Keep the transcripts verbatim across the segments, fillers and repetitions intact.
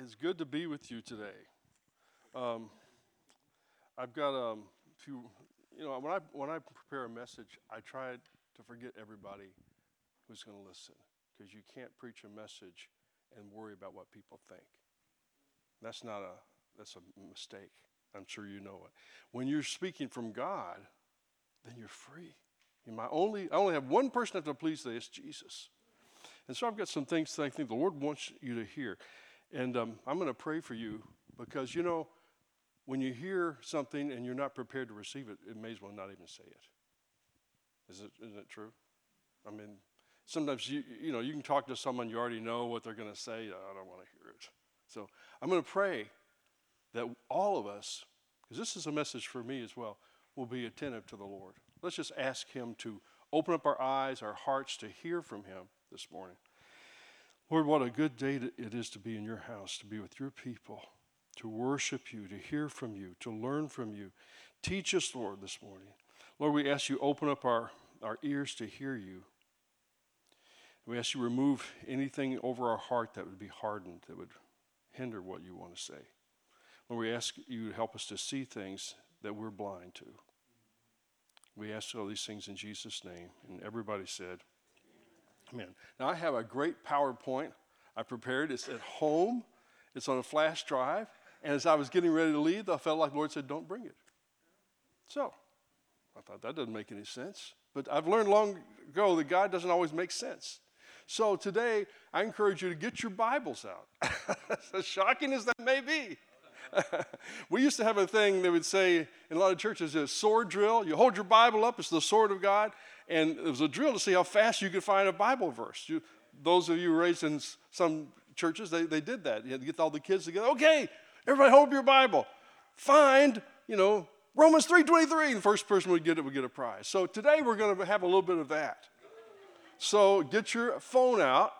It's good to be with you today. Um, I've got a um, few, you know, when I when I prepare a message, I try to forget everybody who's going to listen, because you can't preach a message and worry about what people think. That's not a, that's a mistake. I'm sure you know it. When you're speaking from God, then you're free. And my only, I only have one person I have to please today, it's Jesus. And so I've got some things that I think the Lord wants you to hear. And um, I'm going to pray for you, because, you know, when you hear something and you're not prepared to receive it, it may as well not even say it. Is it, isn't it true? I mean, sometimes, you you know, you can talk to someone, you already know what they're going to say. I don't want to hear it. So I'm going to pray that all of us, because this is a message for me as well, will be attentive to the Lord. Let's just ask him to open up our eyes, our hearts, to hear from him this morning. Lord, what a good day it is to be in your house, to be with your people, to worship you, to hear from you, to learn from you. Teach us, Lord, this morning. Lord, we ask you open up our, our ears to hear you. We ask you remove anything over our heart that would be hardened, that would hinder what you want to say. Lord, we ask you to help us to see things that we're blind to. We ask all these things in Jesus' name. And everybody said, amen. Now, I have a great PowerPoint I prepared. It's at home. It's on a flash drive. And as I was getting ready to leave, I felt like the Lord said, don't bring it. So I thought, that doesn't make any sense. But I've learned long ago that God doesn't always make sense. So today, I encourage you to get your Bibles out. As shocking as that may be. We used to have a thing that would say in a lot of churches, a sword drill. You hold your Bible up, it's the sword of God. And it was a drill to see how fast you could find a Bible verse. You, those of you raised in some churches, they, they did that. You had to get all the kids together. Okay, everybody hold your Bible. Find, you know, Romans three twenty-three. The first person would get it would get a prize. So today we're going to have a little bit of that. So get your phone out.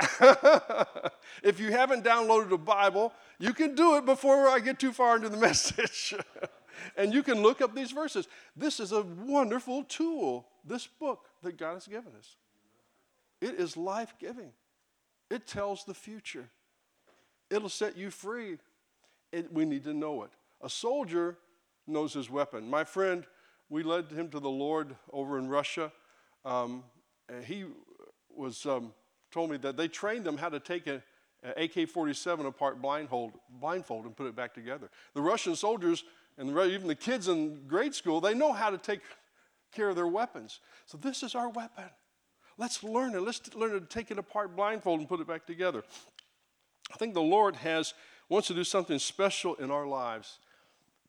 If you haven't downloaded a Bible, you can do it before I get too far into the message. And you can look up these verses. This is a wonderful tool, this book that God has given us. It is life-giving. It tells the future. It'll set you free. It, we need to know it. A soldier knows his weapon. My friend, we led him to the Lord over in Russia. Um, he... was um, told me that they trained them how to take an A K forty-seven apart blindfold, blindfold and put it back together. The Russian soldiers and the, even the kids in grade school, they know how to take care of their weapons. So this is our weapon. Let's learn it. Let's learn to take it apart blindfold and put it back together. I think the Lord has wants to do something special in our lives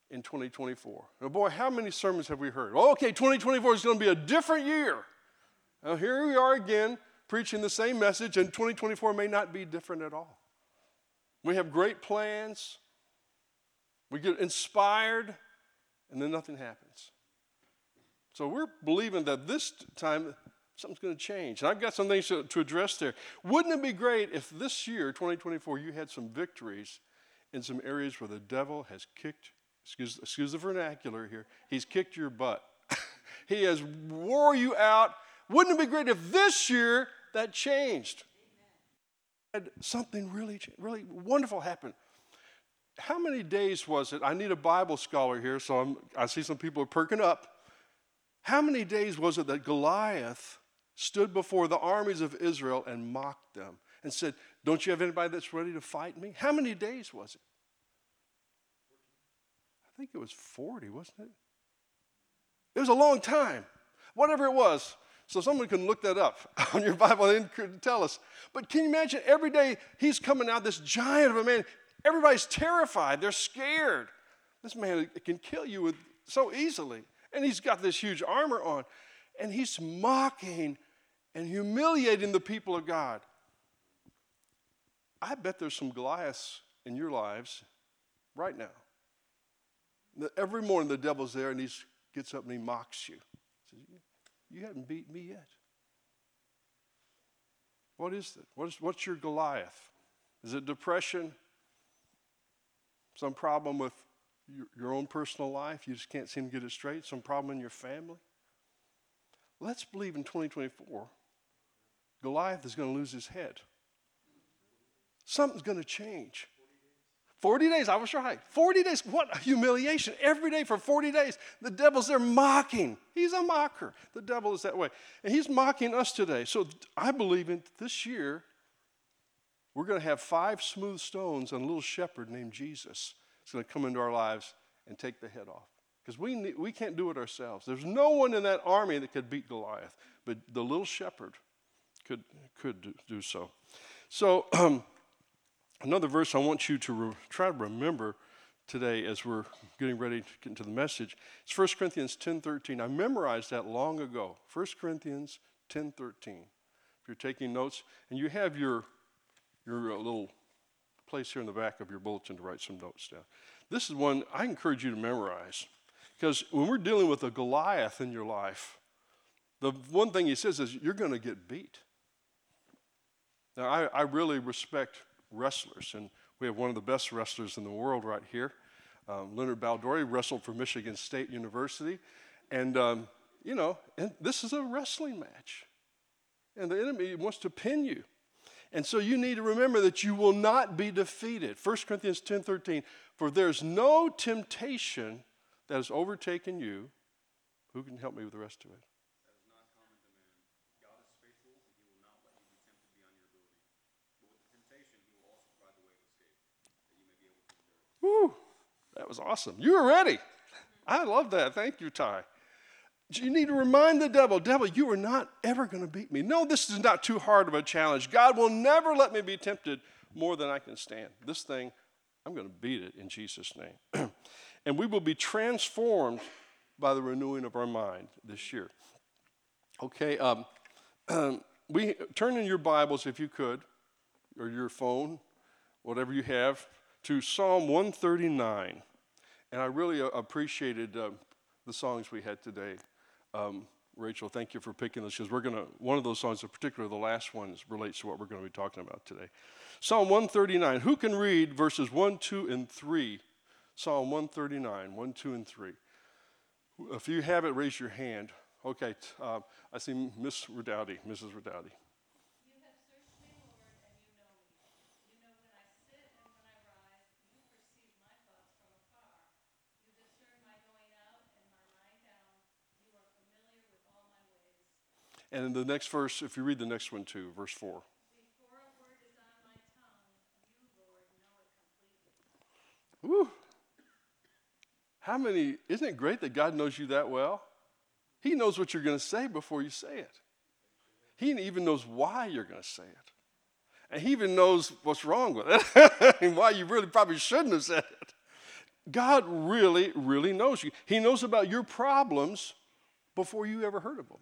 in twenty twenty-four. Now, boy, how many sermons have we heard? Oh, okay, twenty twenty-four is going to be a different year. Now, here we are again, preaching the same message, and twenty twenty-four may not be different at all. We have great plans, we get inspired, and then nothing happens. So we're believing that this time, something's going to change. And I've got some things to, to address there. Wouldn't it be great if this year, twenty twenty-four, you had some victories in some areas where the devil has kicked, excuse, excuse the vernacular here, he's kicked your butt. He has wore you out. Wouldn't it be great if this year that changed? Amen. Something really, really wonderful happened. How many days was it? I need a Bible scholar here, so I'm, I see some people are perking up. How many days was it that Goliath stood before the armies of Israel and mocked them and said, don't you have anybody that's ready to fight me? How many days was it? I think it was forty, wasn't it? It was a long time. Whatever it was. So someone can look that up on your Bible and tell us. But can you imagine every day he's coming out, this giant of a man. Everybody's terrified. They're scared. This man can kill you with, so easily. And he's got this huge armor on. And he's mocking and humiliating the people of God. I bet there's some Goliaths in your lives right now. Every morning the devil's there and he gets up and he mocks you. You hadn't beat me yet. What is that? What is, what's your Goliath? Is it depression? Some problem with your, your own personal life? You just can't seem to get it straight? Some problem in your family? Let's believe in twenty twenty-four, Goliath is going to lose his head. Something's going to change. forty days, I was right. forty days, what a humiliation. Every day for forty days, the devil's there mocking. He's a mocker. The devil is that way. And he's mocking us today. So I believe in this year, we're going to have five smooth stones and a little shepherd named Jesus. He's going to come into our lives and take the head off. Because we need, we can't do it ourselves. There's no one in that army that could beat Goliath. But the little shepherd could, could do, do so. So... Um, Another verse I want you to re- try to remember today as we're getting ready to get into the message. It's First Corinthians ten thirteen. I memorized that long ago. First Corinthians ten thirteen. If you're taking notes, and you have your, your little place here in the back of your bulletin to write some notes down. This is one I encourage you to memorize. Because when we're dealing with a Goliath in your life, the one thing he says is you're going to get beat. Now, I, I really respect wrestlers, and we have one of the best wrestlers in the world right here. Um, Leonard Baldori wrestled for Michigan State University, and um, you know, and this is a wrestling match, and the enemy wants to pin you, and so you need to remember that you will not be defeated. First Corinthians ten thirteen, for there's no temptation that has overtaken you. Who can help me with the rest of it? Woo, that was awesome. You were ready. I love that. Thank you, Ty. You need to remind the devil, devil, you are not ever going to beat me. No, this is not too hard of a challenge. God will never let me be tempted more than I can stand. This thing, I'm going to beat it in Jesus' name. And we will be transformed by the renewing of our mind this year. Okay, um, um, we turn in your Bibles, if you could, or your phone, whatever you have, to Psalm one thirty-nine, and I really uh, appreciated uh, the songs we had today. Um, Rachel, thank you for picking this, because we're going to, one of those songs in particular, the last one, is, relates to what we're going to be talking about today. Psalm one thirty-nine, who can read verses one, two, and three? Psalm one thirty-nine, one, two, and three. If you have it, raise your hand. Okay, uh, I see Miss Redouty, Missus Redouty. And in the next verse, if you read the next one too, verse four. Before a word is on my tongue, you, Lord, know it completely. Woo! How many, isn't it great that God knows you that well? He knows what you're going to say before you say it. He even knows why you're going to say it. And he even knows what's wrong with it and why you really probably shouldn't have said it. God really, really knows you. He knows about your problems before you ever heard of them.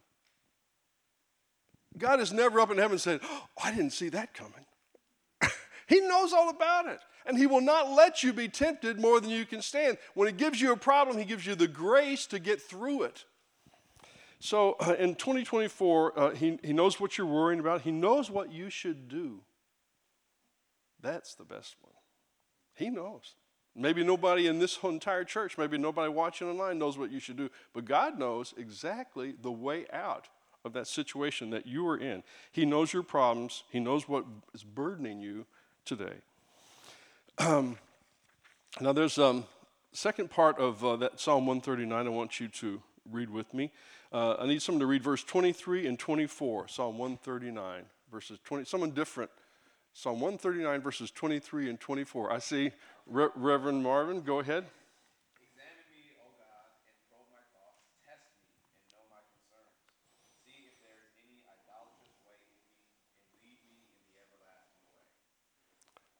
God is never up in heaven saying, oh, I didn't see that coming. He knows all about it. And he will not let you be tempted more than you can stand. When he gives you a problem, he gives you the grace to get through it. So uh, in twenty twenty-four, uh, he, he knows what you're worrying about. He knows what you should do. That's the best one. He knows. Maybe nobody in this whole entire church, maybe nobody watching online knows what you should do. But God knows exactly the way out of that situation that you are in. He knows your problems. He knows what is burdening you today. Um, now there's a um, second part of uh, that Psalm one thirty-nine I want you to read with me. Uh, I need someone to read verse twenty-three and twenty-four, Psalm one thirty-nine, verses twenty. Someone different. Psalm one thirty-nine, verses twenty-three and twenty-four. I see Re- Reverend Marvin. Go ahead.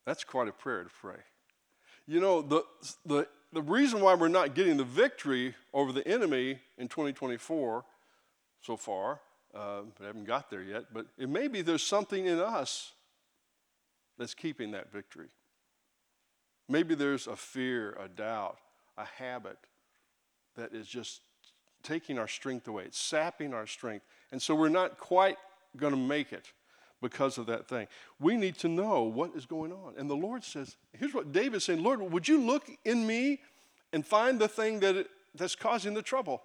That's quite a prayer to pray. You know, the, the the reason why we're not getting the victory over the enemy in twenty twenty-four so far, uh, we haven't got there yet, but it may be there's something in us that's keeping that victory. Maybe there's a fear, a doubt, a habit that is just taking our strength away. It's sapping our strength. And so we're not quite going to make it because of that thing. We need to know what is going on. And the Lord says, here's what David's saying, Lord, would you look in me and find the thing that it, that's causing the trouble?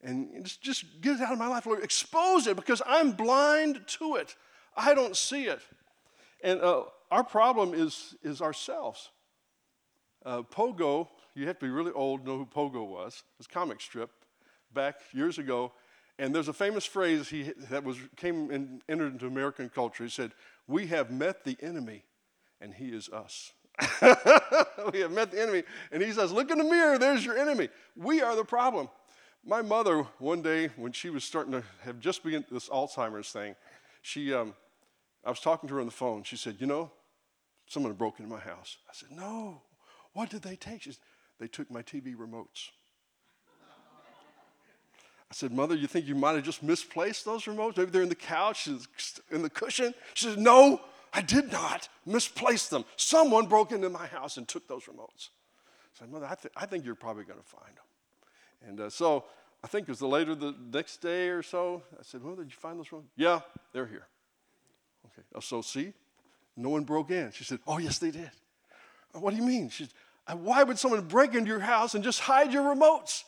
And just, just get it out of my life, Lord. Expose it, because I'm blind to it. I don't see it. And uh, our problem is is ourselves. Uh, Pogo, you have to be really old to know who Pogo was. It was a comic strip back years ago. And there's a famous phrase he that was came and entered into American culture. He said, "We have met the enemy, and he is us." We have met the enemy, and he says, "Look in the mirror, there's your enemy." We are the problem. My mother, one day, when she was starting to have just begun this Alzheimer's thing, she, um, I was talking to her on the phone. She said, "You know, someone broke into my house." I said, "No, what did they take?" She said, "They took my T V remotes." I said, "Mother, you think you might have just misplaced those remotes? Maybe they're in the couch, in the cushion." She said, "No, I did not misplace them. Someone broke into my house and took those remotes." I said, "Mother, I, th- I think you're probably going to find them." And uh, so I think it was the later the next day or so, I said, "Well, did you find those remotes?" "Yeah, they're here." "Okay, so see, no one broke in." She said, "Oh, yes, they did." "What do you mean?" She said, "Why would someone break into your house and just hide your remotes?"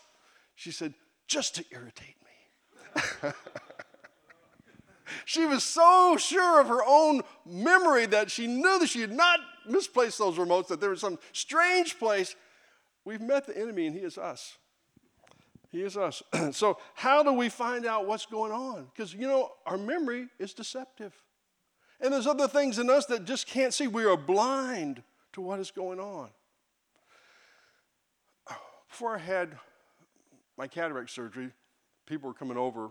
She said, "Just to irritate me." She was so sure of her own memory that she knew that she had not misplaced those remotes, that there was some strange place. We've met the enemy, and he is us. He is us. So how do we find out what's going on? Because, you know, our memory is deceptive. And there's other things in us that just can't see. We are blind to what is going on. Before I had my cataract surgery, people were coming over,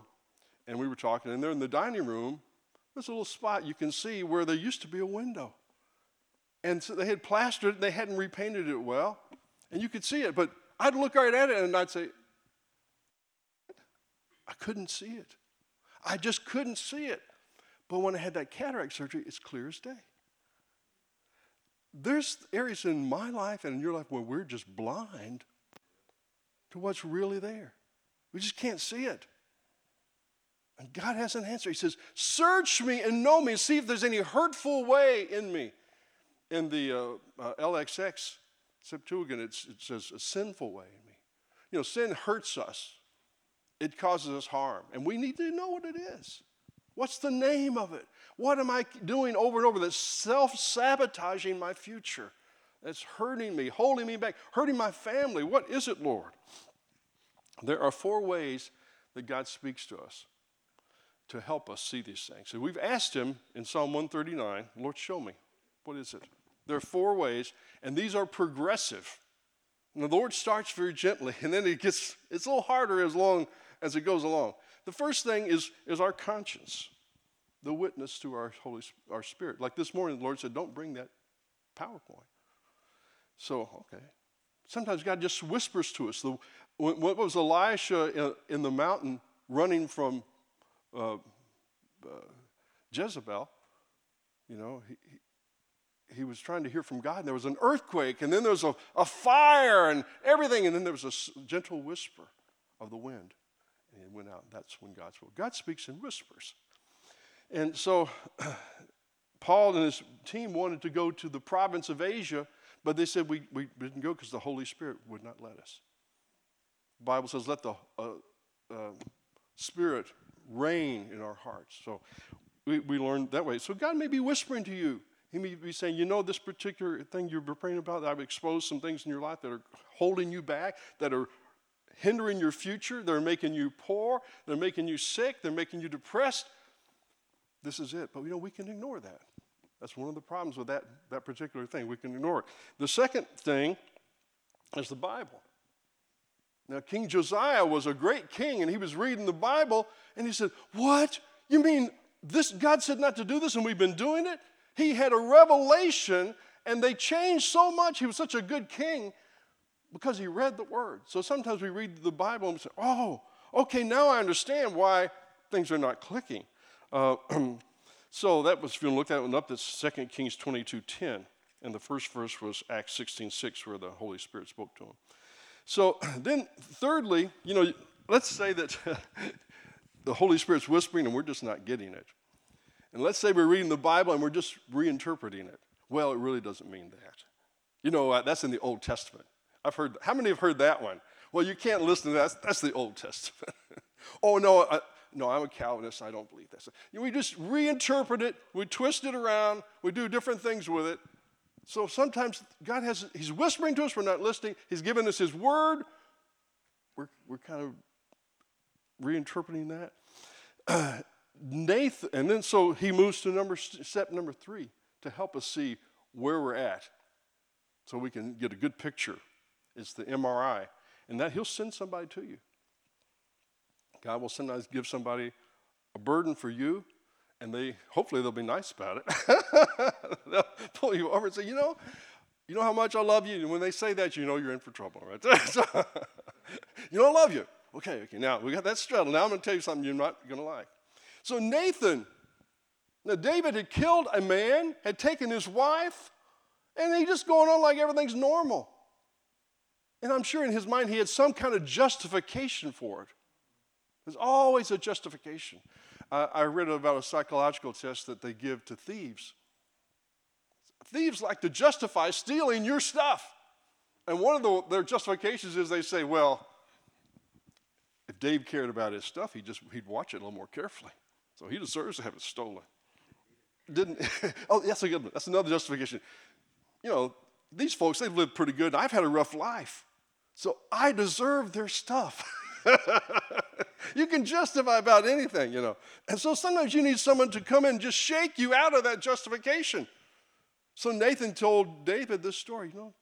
and we were talking, and they're in the dining room. There's a little spot you can see where there used to be a window. And so they had plastered it, and they hadn't repainted it well, and you could see it. But I'd look right at it, and I'd say, I couldn't see it. I just couldn't see it. But when I had that cataract surgery, it's clear as day. There's areas in my life and in your life where we're just blind to what's really there. We just can't see it. And God has an answer. He says, "Search me and know me, and see if there's any hurtful way in me." In the uh, uh, L X X Septuagint, it's, it says, "A sinful way in me." You know, sin hurts us. It causes us harm. And we need to know what it is. What's the name of it? What am I doing over and over that's self-sabotaging my future? That's hurting me, holding me back, hurting my family. What is it, Lord? There are four ways that God speaks to us to help us see these things. So we've asked him in Psalm one thirty-nine, "Lord, show me. What is it?" There are four ways, and these are progressive. And the Lord starts very gently, and then it gets, it's a little harder as long as it goes along. The first thing is, is our conscience, the witness to our Holy, our spirit. Like this morning, the Lord said, "Don't bring that PowerPoint." So, okay. Sometimes God just whispers to us. The, what was Elisha in the mountain running from Uh, uh, Jezebel? You know, he, he, he was trying to hear from God. And there was an earthquake, and then there was a, a fire and everything, and then there was a s- gentle whisper of the wind. And it went out. That's when God spoke. God speaks in whispers. And so Paul and his team wanted to go to the province of Asia, but they said we, we didn't go because the Holy Spirit would not let us. The Bible says, "Let the uh, uh, Spirit reign in our hearts." So we, we learn that way. So God may be whispering to you. He may be saying, "You know, this particular thing you're praying about, I've exposed some things in your life that are holding you back, that are hindering your future, they're making you poor, they're making you sick, they're making you depressed. This is it." But you know, we can ignore that. That's one of the problems with that, that particular thing. We can ignore it. The second thing is the Bible. Now, King Josiah was a great king, and he was reading the Bible, and he said, "What? You mean this? God said not to do this, and we've been doing it?" He had a revelation, and they changed so much. He was such a good king because he read the Word. So sometimes we read the Bible, and we say, "Oh, okay, now I understand why things are not clicking." Uh, so that was, if you look that one up, that's Second Kings twenty-two ten, and the first verse was Acts sixteen six, where the Holy Spirit spoke to him. So then thirdly, you know, let's say that the Holy Spirit's whispering and we're just not getting it. And let's say we're reading the Bible and we're just reinterpreting it. Well, it really doesn't mean that. You know, uh, that's in the Old Testament. I've heard, how many have heard that one? Well, you can't listen to that. That's, that's the Old Testament. Oh, no, I, no, I'm a Calvinist, I don't believe this. We just reinterpret it, we twist it around, we do different things with it. So sometimes God has, he's whispering to us, we're not listening, he's given us his word, we're, we're kind of reinterpreting that. Uh, Nathan, and then so he moves to number step number three to help us see where we're at so we can get a good picture. It's the M R I, and that he'll send somebody to you. God will sometimes give somebody a burden for you, and they hopefully they'll be nice about it. They'll pull you over and say, you know, you know how much I love you? And when they say that, you know you're in for trouble, right? So, you know I love you. Okay, okay, now we got that straddle. Now I'm going to tell you something you're not going to like. So Nathan, now David had killed a man, had taken his wife, and he just going on like everything's normal. And I'm sure in his mind he had some kind of justification for it. There's always a justification. Uh, I read about a psychological test that they give to thieves. Thieves like to justify stealing your stuff. And one of the, their justifications is they say, well, if Dave cared about his stuff, he just, he'd watch it a little more carefully. So he deserves to have it stolen. Didn't? Oh, that's a good one. That's another justification. You know, these folks, they've lived pretty good. I've had a rough life. So I deserve their stuff. You can justify about anything, you know. And so sometimes you need someone to come in and just shake you out of that justification. So Nathan told David this story, you know,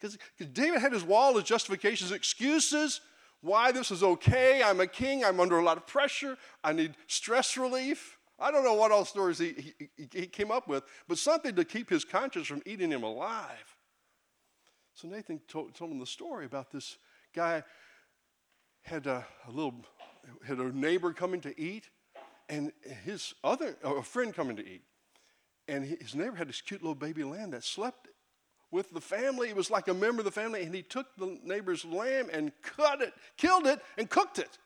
because David had his wall of justifications, excuses, why this is okay, I'm a king, I'm under a lot of pressure, I need stress relief. I don't know what all stories he, he, he came up with, but something to keep his conscience from eating him alive. So Nathan told, told him the story about this guy had a, a little, had a neighbor coming to eat, and his other, a friend coming to eat, and his neighbor had this cute little baby lamb that slept with the family. It was like a member of the family, and he took the neighbor's lamb and cut it, killed it, and cooked it.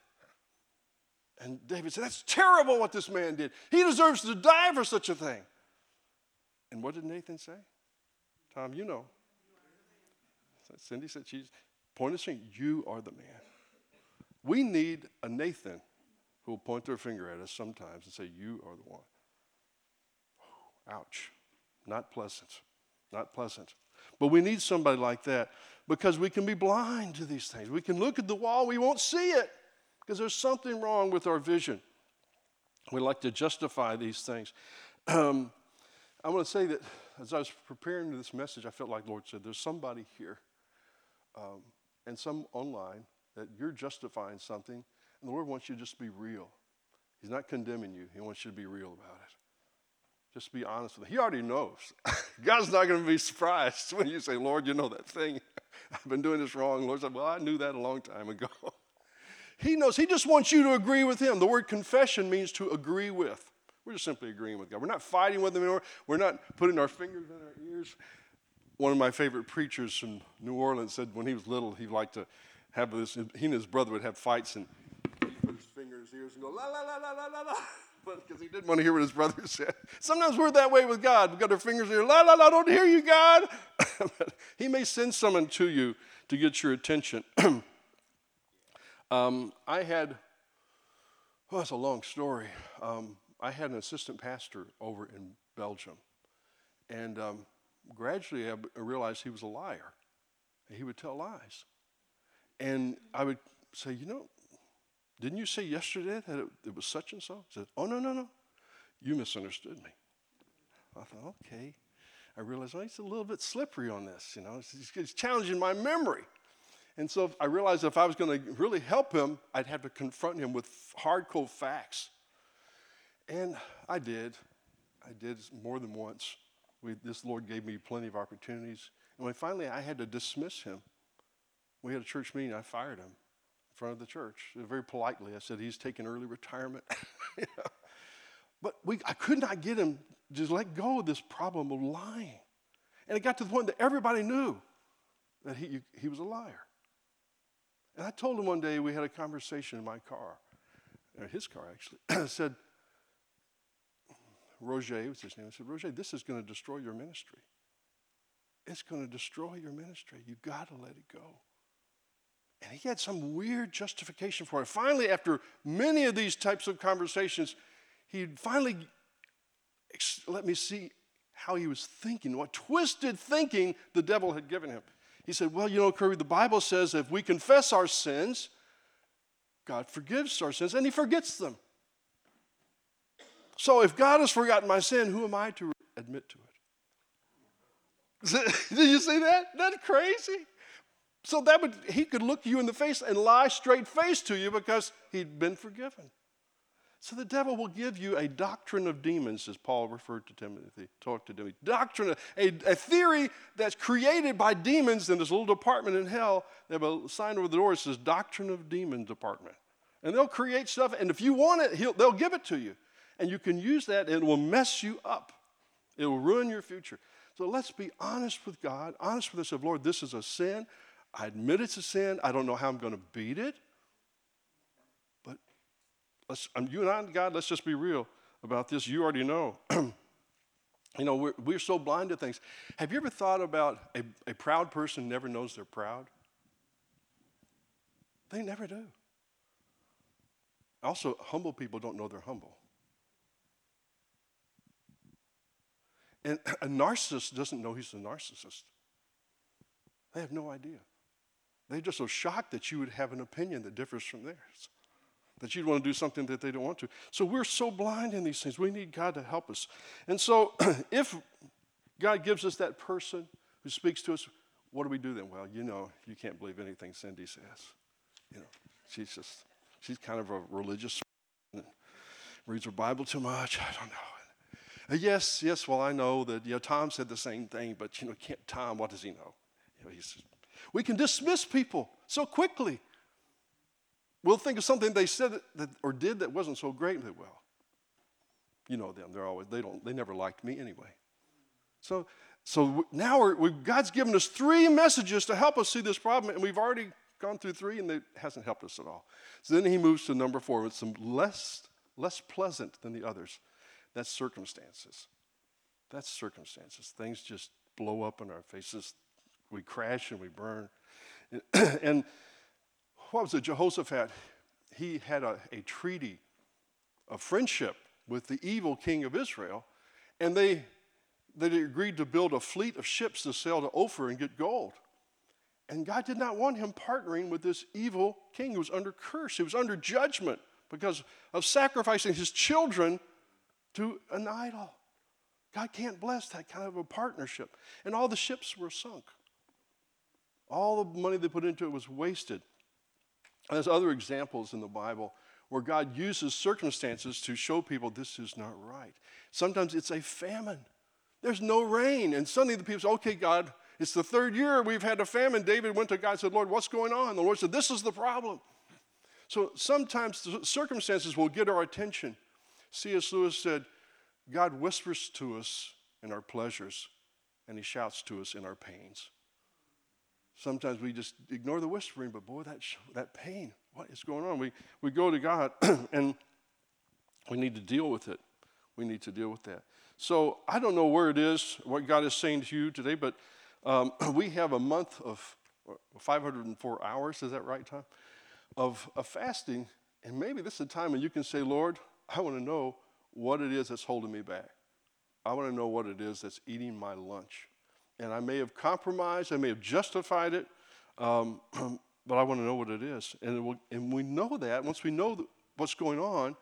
And David said, that's terrible what this man did. He deserves to die for such a thing. And what did Nathan say? Tom, you know. Cindy said, she's pointing the finger, you are the man. We need a Nathan who will point their finger at us sometimes and say, you are the one. Ouch. Not pleasant. Not pleasant. But we need somebody like that because we can be blind to these things. We can look at the wall. We won't see it because there's something wrong with our vision. We like to justify these things. Um, I want to say that as I was preparing this message, I felt like the Lord said, there's somebody here um, and some online that you're justifying something, and the Lord wants you to just be real. He's not condemning you. He wants you to be real about it. Just be honest with him. He already knows. God's not going to be surprised when you say, Lord, you know that thing. I've been doing this wrong. The Lord said, well, I knew that a long time ago. He knows. He just wants you to agree with him. The word confession means to agree with. We're just simply agreeing with God. We're not fighting with him anymore. We're not putting our fingers in our ears. One of my favorite preachers from New Orleans said when he was little, he liked to have this, he and his brother would have fights, and he'd put his finger in his ears and go, la, la, la, la, la, la, la, because he didn't want to hear what his brother said. Sometimes we're that way with God. We've got our fingers in the ear, la, la, la, don't hear you, God. But he may send someone to you to get your attention. um, I had, well, it's a long story. Um, I had an assistant pastor over in Belgium, and um, gradually I realized he was a liar. He would tell lies. And I would say, you know, didn't you say yesterday that it, it was such and so? He said, oh, no, no, no. You misunderstood me. I thought, okay. I realized, well, he's a little bit slippery on this, you know. He's, he's challenging my memory. And so I realized if I was going to really help him, I'd have to confront him with hard, cold facts. And I did. I did more than once. We, this Lord gave me plenty of opportunities. And when finally I had to dismiss him, we had a church meeting. I fired him in front of the church. Very politely, I said, he's taking early retirement. You know? But we, I could not get him to just let go of this problem of lying. And it got to the point that everybody knew that he, he was a liar. And I told him one day, we had a conversation in my car, or his car actually. I said, Roger was his name. I said, Roger, this is going to destroy your ministry. It's going to destroy your ministry. You've got to let it go. And he had some weird justification for it. Finally, after many of these types of conversations, he finally let me see how he was thinking, what twisted thinking the devil had given him. He said, well, you know, Kirby, the Bible says if we confess our sins, God forgives our sins, and he forgets them. So if God has forgotten my sin, who am I to admit to it? Did you see that? Isn't that crazy? So that would he could look you in the face and lie straight-faced to you because he'd been forgiven. So the devil will give you a doctrine of demons, as Paul referred to Timothy, talked to Timothy. Doctrine, of, a, a theory that's created by demons in this little department in hell. They have a sign over the door that says Doctrine of Demon Department. And they'll create stuff, and if you want it, he'll, they'll give it to you. And you can use that, and it will mess you up. It will ruin your future. So let's be honest with God, honest with us of, Lord, this is a sin. I admit it's a sin. I don't know how I'm going to beat it. But let's, um, you and I, God, let's just be real about this. You already know. You know, we're, we're so blind to things. Have you ever thought about a, a proud person who never knows they're proud? They never do. Also, humble people don't know they're humble. And a narcissist doesn't know he's a narcissist. They have no idea. They're just so shocked that you would have an opinion that differs from theirs, that you'd want to do something that they don't want to. So we're so blind in these things. We need God to help us. And so if God gives us that person who speaks to us, what do we do then? Well, you know, you can't believe anything Cindy says. You know, she's just, she's kind of a religious person, reads her Bible too much. I don't know. Yes, yes, well, I know that, you know, Tom said the same thing, but, you know, can't Tom, what does he know? You know he's, we can dismiss people so quickly. We'll think of something they said that, that, or did that wasn't so great, and they, well, you know them, they're always, they don't, they never liked me anyway. So so now we're, we've, God's given us three messages to help us see this problem, and we've already gone through three, and it hasn't helped us at all. So then he moves to number four with some less less pleasant than the others. That's circumstances. That's circumstances. Things just blow up in our faces. We crash and we burn. And, and what was it? Jehoshaphat, he had a, a treaty of friendship with the evil king of Israel, and they, they agreed to build a fleet of ships to sail to Ophir and get gold. And God did not want him partnering with this evil king who was under curse, who was under judgment because of sacrificing his children to an idol. God can't bless that kind of a partnership. And all the ships were sunk. All the money they put into it was wasted. And there's other examples in the Bible where God uses circumstances to show people this is not right. Sometimes it's a famine. There's no rain. And suddenly the people say, okay, God, it's the third year we've had a famine. David went to God and said, Lord, what's going on? And the Lord said, this is the problem. So sometimes the circumstances will get our attention. C S Lewis said, God whispers to us in our pleasures, and he shouts to us in our pains. Sometimes we just ignore the whispering, but boy, that that pain, what is going on? We we go to God, and we need to deal with it. We need to deal with that. So I don't know where it is, what God is saying to you today, but um, we have a month of five hundred four hours, is that right, Tom, of, of fasting. And maybe this is a time when you can say, Lord, I want to know what it is that's holding me back. I want to know what it is that's eating my lunch. And I may have compromised, I may have justified it, um, but I want to know what it is. And, it will, and we know that. Once we know what's going on,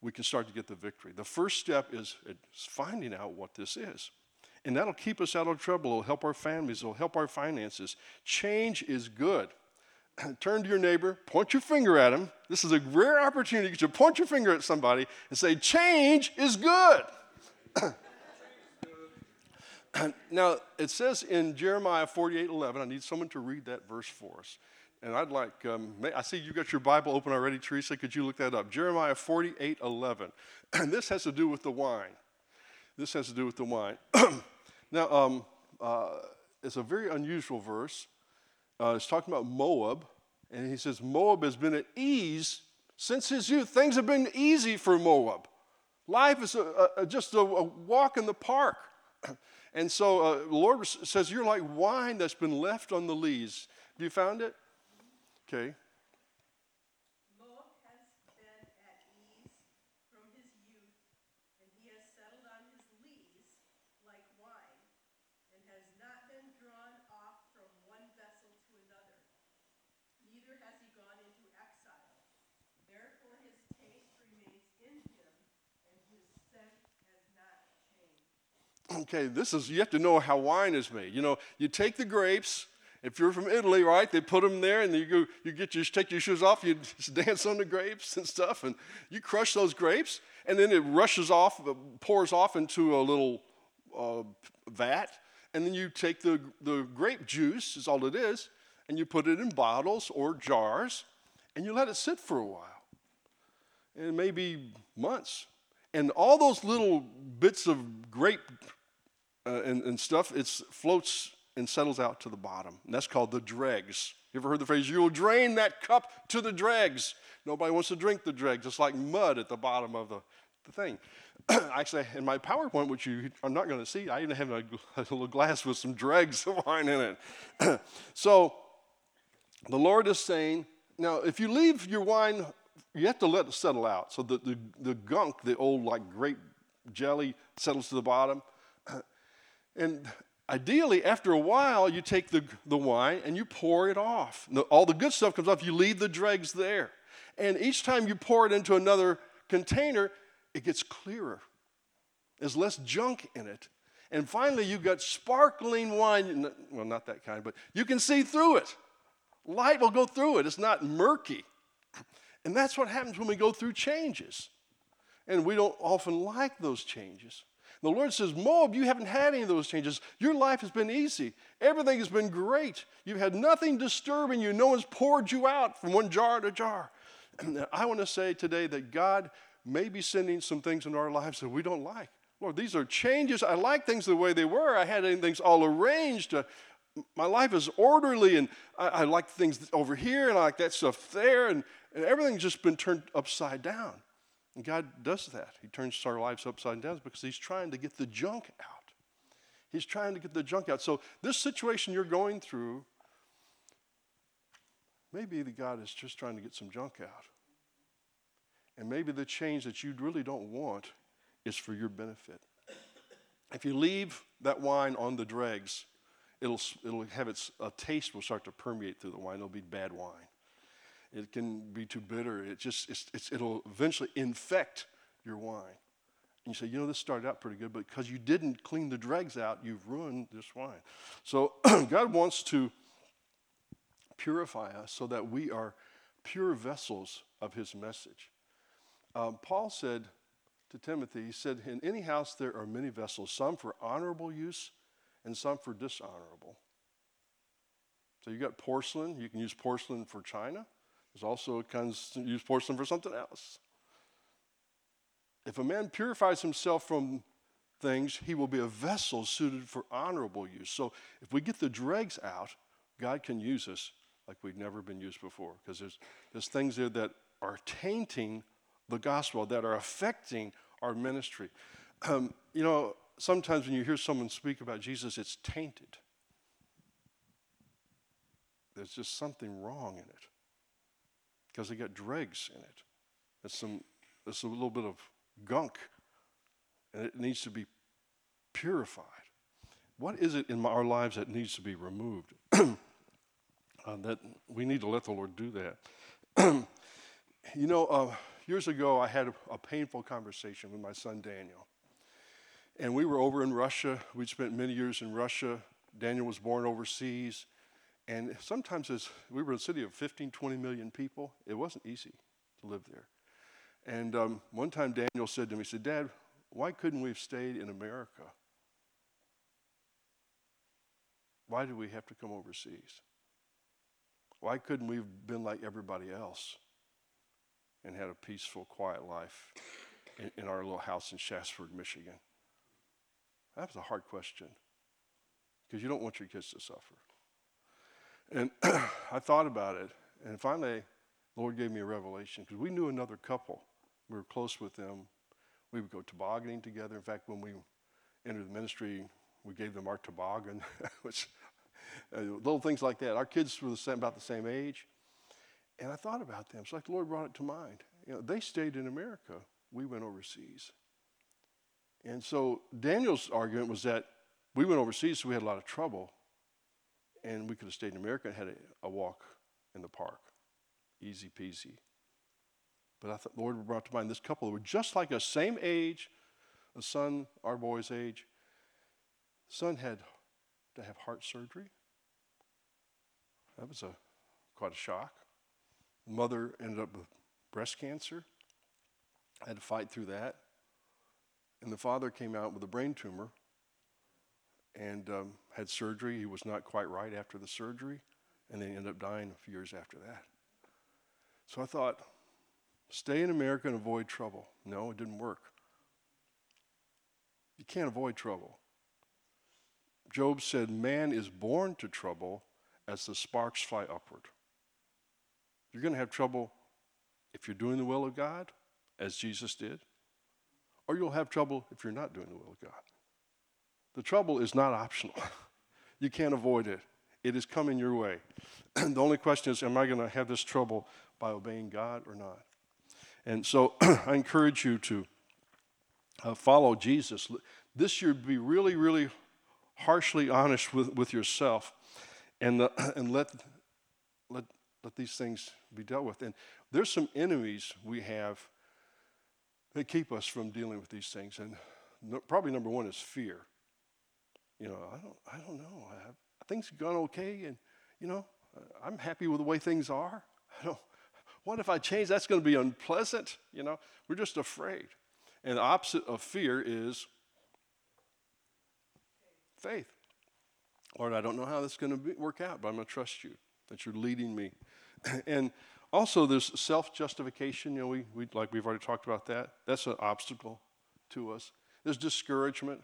we can start to get the victory. The first step is finding out what this is. And that'll keep us out of trouble. It'll help our families. It'll help our finances. Change is good. Turn to your neighbor, point your finger at him. This is a rare opportunity to point your finger at somebody and say, change is good. Now, it says in Jeremiah forty-eight eleven, I need someone to read that verse for us. And I'd like, um, I see you got your Bible open already, Teresa. Could you look that up? Jeremiah forty-eight eleven. And this has to do with the wine. This has to do with the wine. Now, um, uh, it's a very unusual verse. Uh, it's talking about Moab, and he says, Moab has been at ease since his youth. Things have been easy for Moab. Life is a, a, just a, a walk in the park. And so uh, the Lord says, you're like wine that's been left on the lees. Have you found it? Okay. Moab has been at ease from his youth, and he has settled on his lees like wine, and has not been drawn off from one vessel to another. Neither has he gone into exile. Therefore his taste remains in him, and his scent has not changed. Okay, this is, you have to know how wine is made. You know, you take the grapes. If you're from Italy, right, they put them there, and you go, you get your, take your shoes off, you just dance on the grapes and stuff, and you crush those grapes, and then it rushes off, pours off into a little uh, vat, and then you take the, the grape juice, is all it is, and you put it in bottles or jars, and you let it sit for a while, and maybe months. And all those little bits of grape uh, and, and stuff, it floats and settles out to the bottom. And that's called the dregs. You ever heard the phrase, you will drain that cup to the dregs? Nobody wants to drink the dregs. It's like mud at the bottom of the, the thing. Actually, in my PowerPoint, which you I'm not going to see, I even have a, a little glass with some dregs of wine in it. So the Lord is saying, now if you leave your wine, you have to let it settle out. So the, the, the gunk, the old like grape jelly, settles to the bottom. And ideally, after a while, you take the, the wine and you pour it off. The, all the good stuff comes off. You leave the dregs there. And each time you pour it into another container, it gets clearer. There's less junk in it. And finally, you got sparkling wine. Well, not that kind, but you can see through it. Light will go through it. It's not murky. And that's what happens when we go through changes. And we don't often like those changes. The Lord says, Moab, you haven't had any of those changes. Your life has been easy. Everything has been great. You've had nothing disturbing you. No one's poured you out from one jar to jar. And I want to say today that God may be sending some things into our lives that we don't like. Lord, these are changes. I like things the way they were. I had things all arranged. My life is orderly, and I, I like things over here, and I like that stuff there, and, and everything's just been turned upside down. And God does that. He turns our lives upside down because he's trying to get the junk out. He's trying to get the junk out. So this situation you're going through, maybe the God is just trying to get some junk out. And maybe the change that you really don't want is for your benefit. If you leave that wine on the dregs, it'll it'll have its a taste will start to permeate through the wine. It'll be bad wine. It can be too bitter. It just it's, it's, it'll eventually infect your wine. And you say, you know, this started out pretty good, but because you didn't clean the dregs out, you've ruined this wine. So God wants to purify us so that we are pure vessels of his message. Um, Paul said to Timothy, he said, in any house there are many vessels, some for honorable use and some for dishonorable. So you got porcelain. You can use porcelain for china. There's also kinds use porcelain for something else. If a man purifies himself from things, he will be a vessel suited for honorable use. So if we get the dregs out, God can use us like we've never been used before, because there's, there's things there that are tainting the gospel, that are affecting our ministry. Um, you know, sometimes when you hear someone speak about Jesus, it's tainted. There's just something wrong in it, because they got dregs in it. It's some, it's a little bit of gunk, and it needs to be purified. What is it in our lives that needs to be removed? uh, that we need to let the Lord do that. You know, uh, years ago I had a, a painful conversation with my son Daniel, and we were over in Russia. We'd spent many years in Russia. Daniel was born overseas. And sometimes as we were in a city of fifteen, twenty million people, it wasn't easy to live there. And um, one time Daniel said to me, he said, Dad, why couldn't we have stayed in America? Why did we have to come overseas? Why couldn't we have been like everybody else and had a peaceful, quiet life in, in our little house in Shastford, Michigan? That was a hard question, because you don't want your kids to suffer. And I thought about it, and finally, the Lord gave me a revelation, because we knew another couple. We were close with them. We would go tobogganing together. In fact, when we entered the ministry, we gave them our toboggan, which uh, little things like that. Our kids were the same, about the same age, And I thought about them. It's like the Lord brought it to mind. You know, they stayed in America. We went overseas. And so Daniel's argument was that we went overseas, so we had a lot of trouble, and we could have stayed in America and had a, a walk in the park. Easy peasy. But I thought the Lord brought to mind this couple that were just like us, same age, a son, our boy's age. The son had to have heart surgery. That was a quite a shock. The mother ended up with breast cancer. I had to fight through that. And the father came out with a brain tumor and um, had surgery. He was not quite right after the surgery, and then he ended up dying a few years after that. So I thought, stay in America and avoid trouble. No, it didn't work. You can't avoid trouble. Job said, man is born to trouble as the sparks fly upward. You're going to have trouble if you're doing the will of God, as Jesus did, or you'll have trouble if you're not doing the will of God. The trouble is not optional. You can't avoid it. It is coming your way. The only question is, am I going to have this trouble by obeying God or not? And so I encourage you to uh, follow Jesus. This year, be really, really harshly honest with, with yourself, and the, and let let let these things be dealt with. And there's some enemies we have that keep us from dealing with these things. And no, probably number one is fear. You know, I don't I don't know. I, things have gone okay, and you know, I'm happy with the way things are. I don't. What if I change? That's going to be unpleasant. You know, we're just afraid. And the opposite of fear is faith. Lord, I don't know how this is going to be, work out, but I'm going to trust you that you're leading me. And also, there's self-justification. You know, we, we like we've already talked about that. That's an obstacle to us. There's discouragement.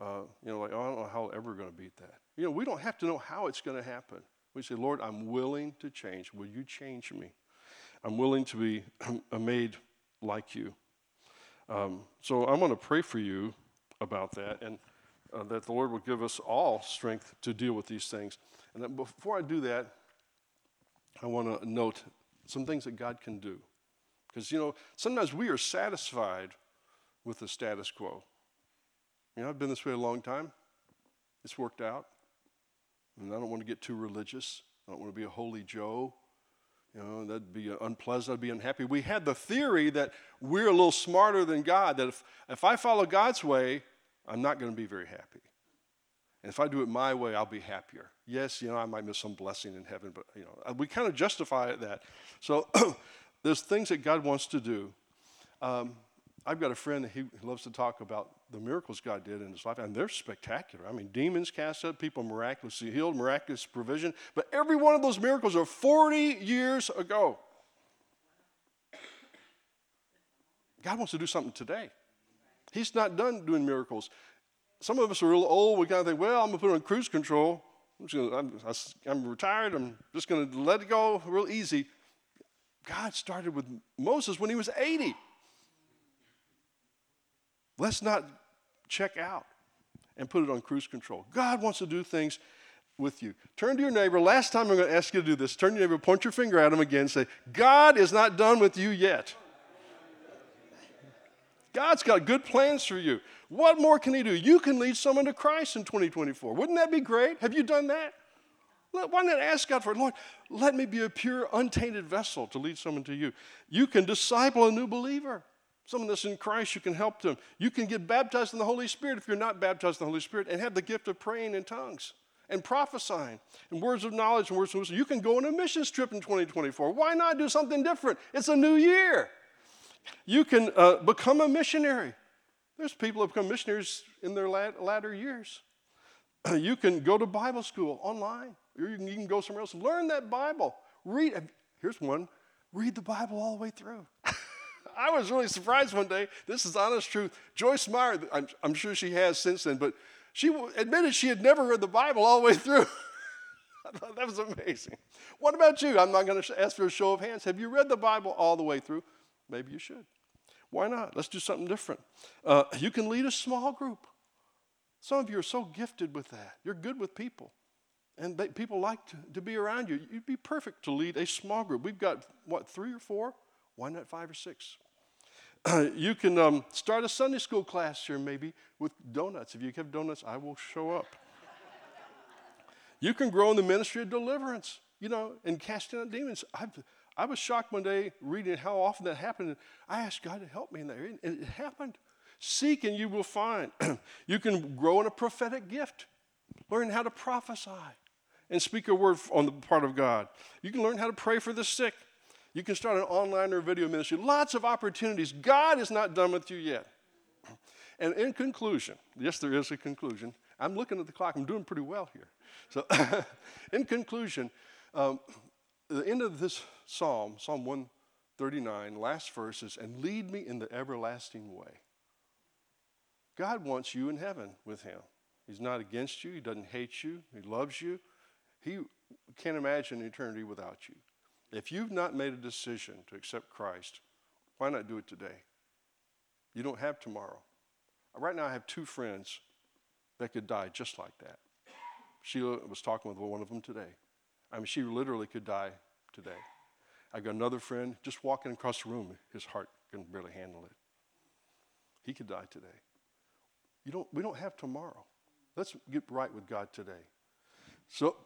Uh, you know, like, oh, I don't know how we're ever going to beat that. You know, we don't have to know how it's going to happen. We say, Lord, I'm willing to change. Will you change me? I'm willing to be made like you. Um, so I'm going to pray for you about that, and uh, that the Lord will give us all strength to deal with these things. And then before I do that, I want to note some things that God can do. Because, you know, sometimes we are satisfied with the status quo. You know, I've been this way a long time. It's worked out. And I don't want to get too religious. I don't want to be a holy Joe. You know, that'd be unpleasant. I'd be unhappy. We had the theory that we're a little smarter than God, that if, if I follow God's way, I'm not going to be very happy. And if I do it my way, I'll be happier. Yes, you know, I might miss some blessing in heaven, but, you know, we kind of justify that. So there's things that God wants to do. Um, I've got a friend that he loves to talk about the miracles God did in his life, and they're spectacular. I mean, demons cast out, people miraculously healed, miraculous provision, but every one of those miracles are forty years ago. God wants to do something today. He's not done doing miracles. Some of us are real old. We kind of think, well, I'm going to put it on cruise control. I'm, just gonna, I'm, I'm retired. I'm just going to let it go real easy. God started with Moses when he was eighty. Let's not check out and put it on cruise control. God wants to do things with you. Turn to your neighbor. Last time I'm going to ask you to do this. Turn to your neighbor, point your finger at him again, and say, God is not done with you yet. God's got good plans for you. What more can he do? You can lead someone to Christ in twenty twenty-four. Wouldn't that be great? Have you done that? Why not ask God for it? Lord, let me be a pure, untainted vessel to lead someone to you. You can disciple a new believer. Someone that's in Christ, you can help them. You can get baptized in the Holy Spirit if you're not baptized in the Holy Spirit, and have the gift of praying in tongues and prophesying and words of knowledge and words of wisdom. You can go on a missions trip in twenty twenty-four. Why not do something different? It's a new year. You can uh, become a missionary. There's people who become missionaries in their lat- latter years. You can go to Bible school online, or you can, you can go somewhere else. Learn that Bible. Read. Here's one. Read the Bible all the way through. I was really surprised one day. This is honest truth. Joyce Meyer, I'm, I'm sure she has since then, but she admitted she had never read the Bible all the way through. I thought that was amazing. What about you? I'm not going to ask for a show of hands. Have you read the Bible all the way through? Maybe you should. Why not? Let's do something different. Uh, you can lead a small group. Some of you are so gifted with that. You're good with people. and they, people like to, to be around you. You'd be perfect to lead a small group. We've got, what, three or four? Why not five or six? You can um, start a Sunday school class here maybe with donuts. If you have donuts, I will show up. You can grow in the ministry of deliverance, you know, and casting out demons. I've, I was shocked one day reading how often that happened. I asked God to help me in that area, and it happened. Seek and you will find. You can grow in a prophetic gift. Learn how to prophesy and speak a word on the part of God. You can learn how to pray for the sick. You can start an online or video ministry. Lots of opportunities. God is not done with you yet. And in conclusion, yes, there is a conclusion. I'm looking at the clock. I'm doing pretty well here. So in conclusion, um, the end of this psalm, Psalm one thirty-nine, last verse is, and lead me in the everlasting way. God wants you in heaven with him. He's not against you. He doesn't hate you. He loves you. He can't imagine eternity without you. If you've not made a decision to accept Christ, why not do it today? You don't have tomorrow. Right now I have two friends that could die just like that. Sheila was talking with one of them today. I mean, she literally could die today. I got another friend just walking across the room. His heart couldn't barely handle it. He could die today. You don't. We don't have tomorrow. Let's get right with God today. So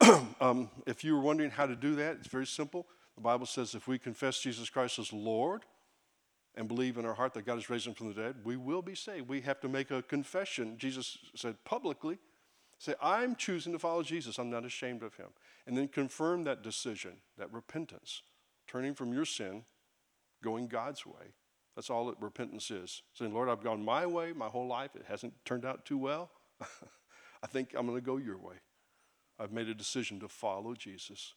um, if you were wondering how to do that, it's very simple. The Bible says if we confess Jesus Christ as Lord and believe in our heart that God has raised him from the dead, we will be saved. We have to make a confession. Jesus said publicly, say, I'm choosing to follow Jesus. I'm not ashamed of him. And then confirm that decision, that repentance, turning from your sin, going God's way. That's all that repentance is. Saying, Lord, I've gone my way my whole life. It hasn't turned out too well. I think I'm going to go your way. I've made a decision to follow Jesus.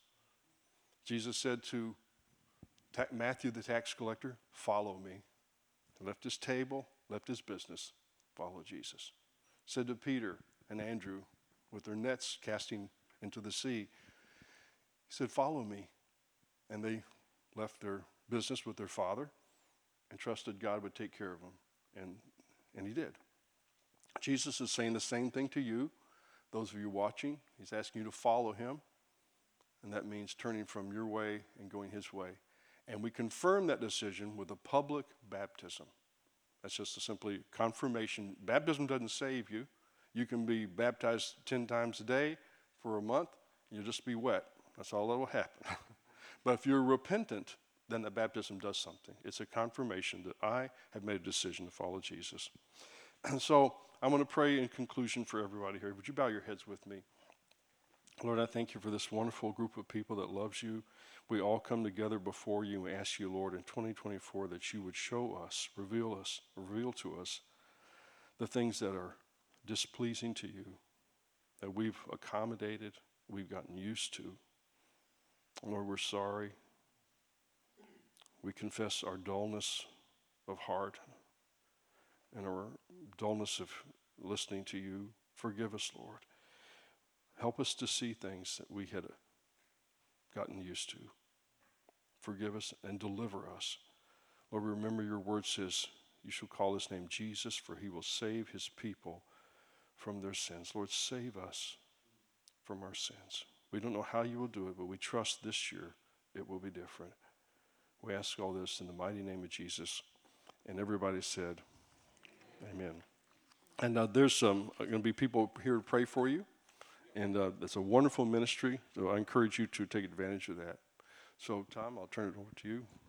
Jesus said to ta- Matthew, the tax collector, follow me. He left his table, left his business, follow Jesus. Said to Peter and Andrew, with their nets casting into the sea, he said, follow me. And they left their business with their father and trusted God would take care of them. And, and he did. Jesus is saying the same thing to you. Those of you watching, he's asking you to follow him, and that means turning from your way and going his way. And we confirm that decision with a public baptism. That's just a simply confirmation. Baptism doesn't save you. You can be baptized ten times a day for a month, and you'll just be wet. That's all that will happen. But if you're repentant, then the baptism does something. It's a confirmation that I have made a decision to follow Jesus. And so I'm going to pray in conclusion for everybody here. Would you bow your heads with me? Lord, I thank you for this wonderful group of people that loves you. We all come together before you and we ask you, Lord, in twenty twenty-four that you would show us, reveal us, reveal to us the things that are displeasing to you, that we've accommodated, we've gotten used to. Lord, we're sorry. We confess our dullness of heart and our dullness of listening to you. Forgive us, Lord. Help us to see things that we had gotten used to. Forgive us and deliver us. Lord, remember your word says, you shall call his name Jesus, for he will save his people from their sins. Lord, save us from our sins. We don't know how you will do it, but we trust this year it will be different. We ask all this in the mighty name of Jesus. And everybody said, amen. And uh, there's um, going to be people here to pray for you. And uh, it's a wonderful ministry. So I encourage you to take advantage of that. So, Tom, I'll turn it over to you.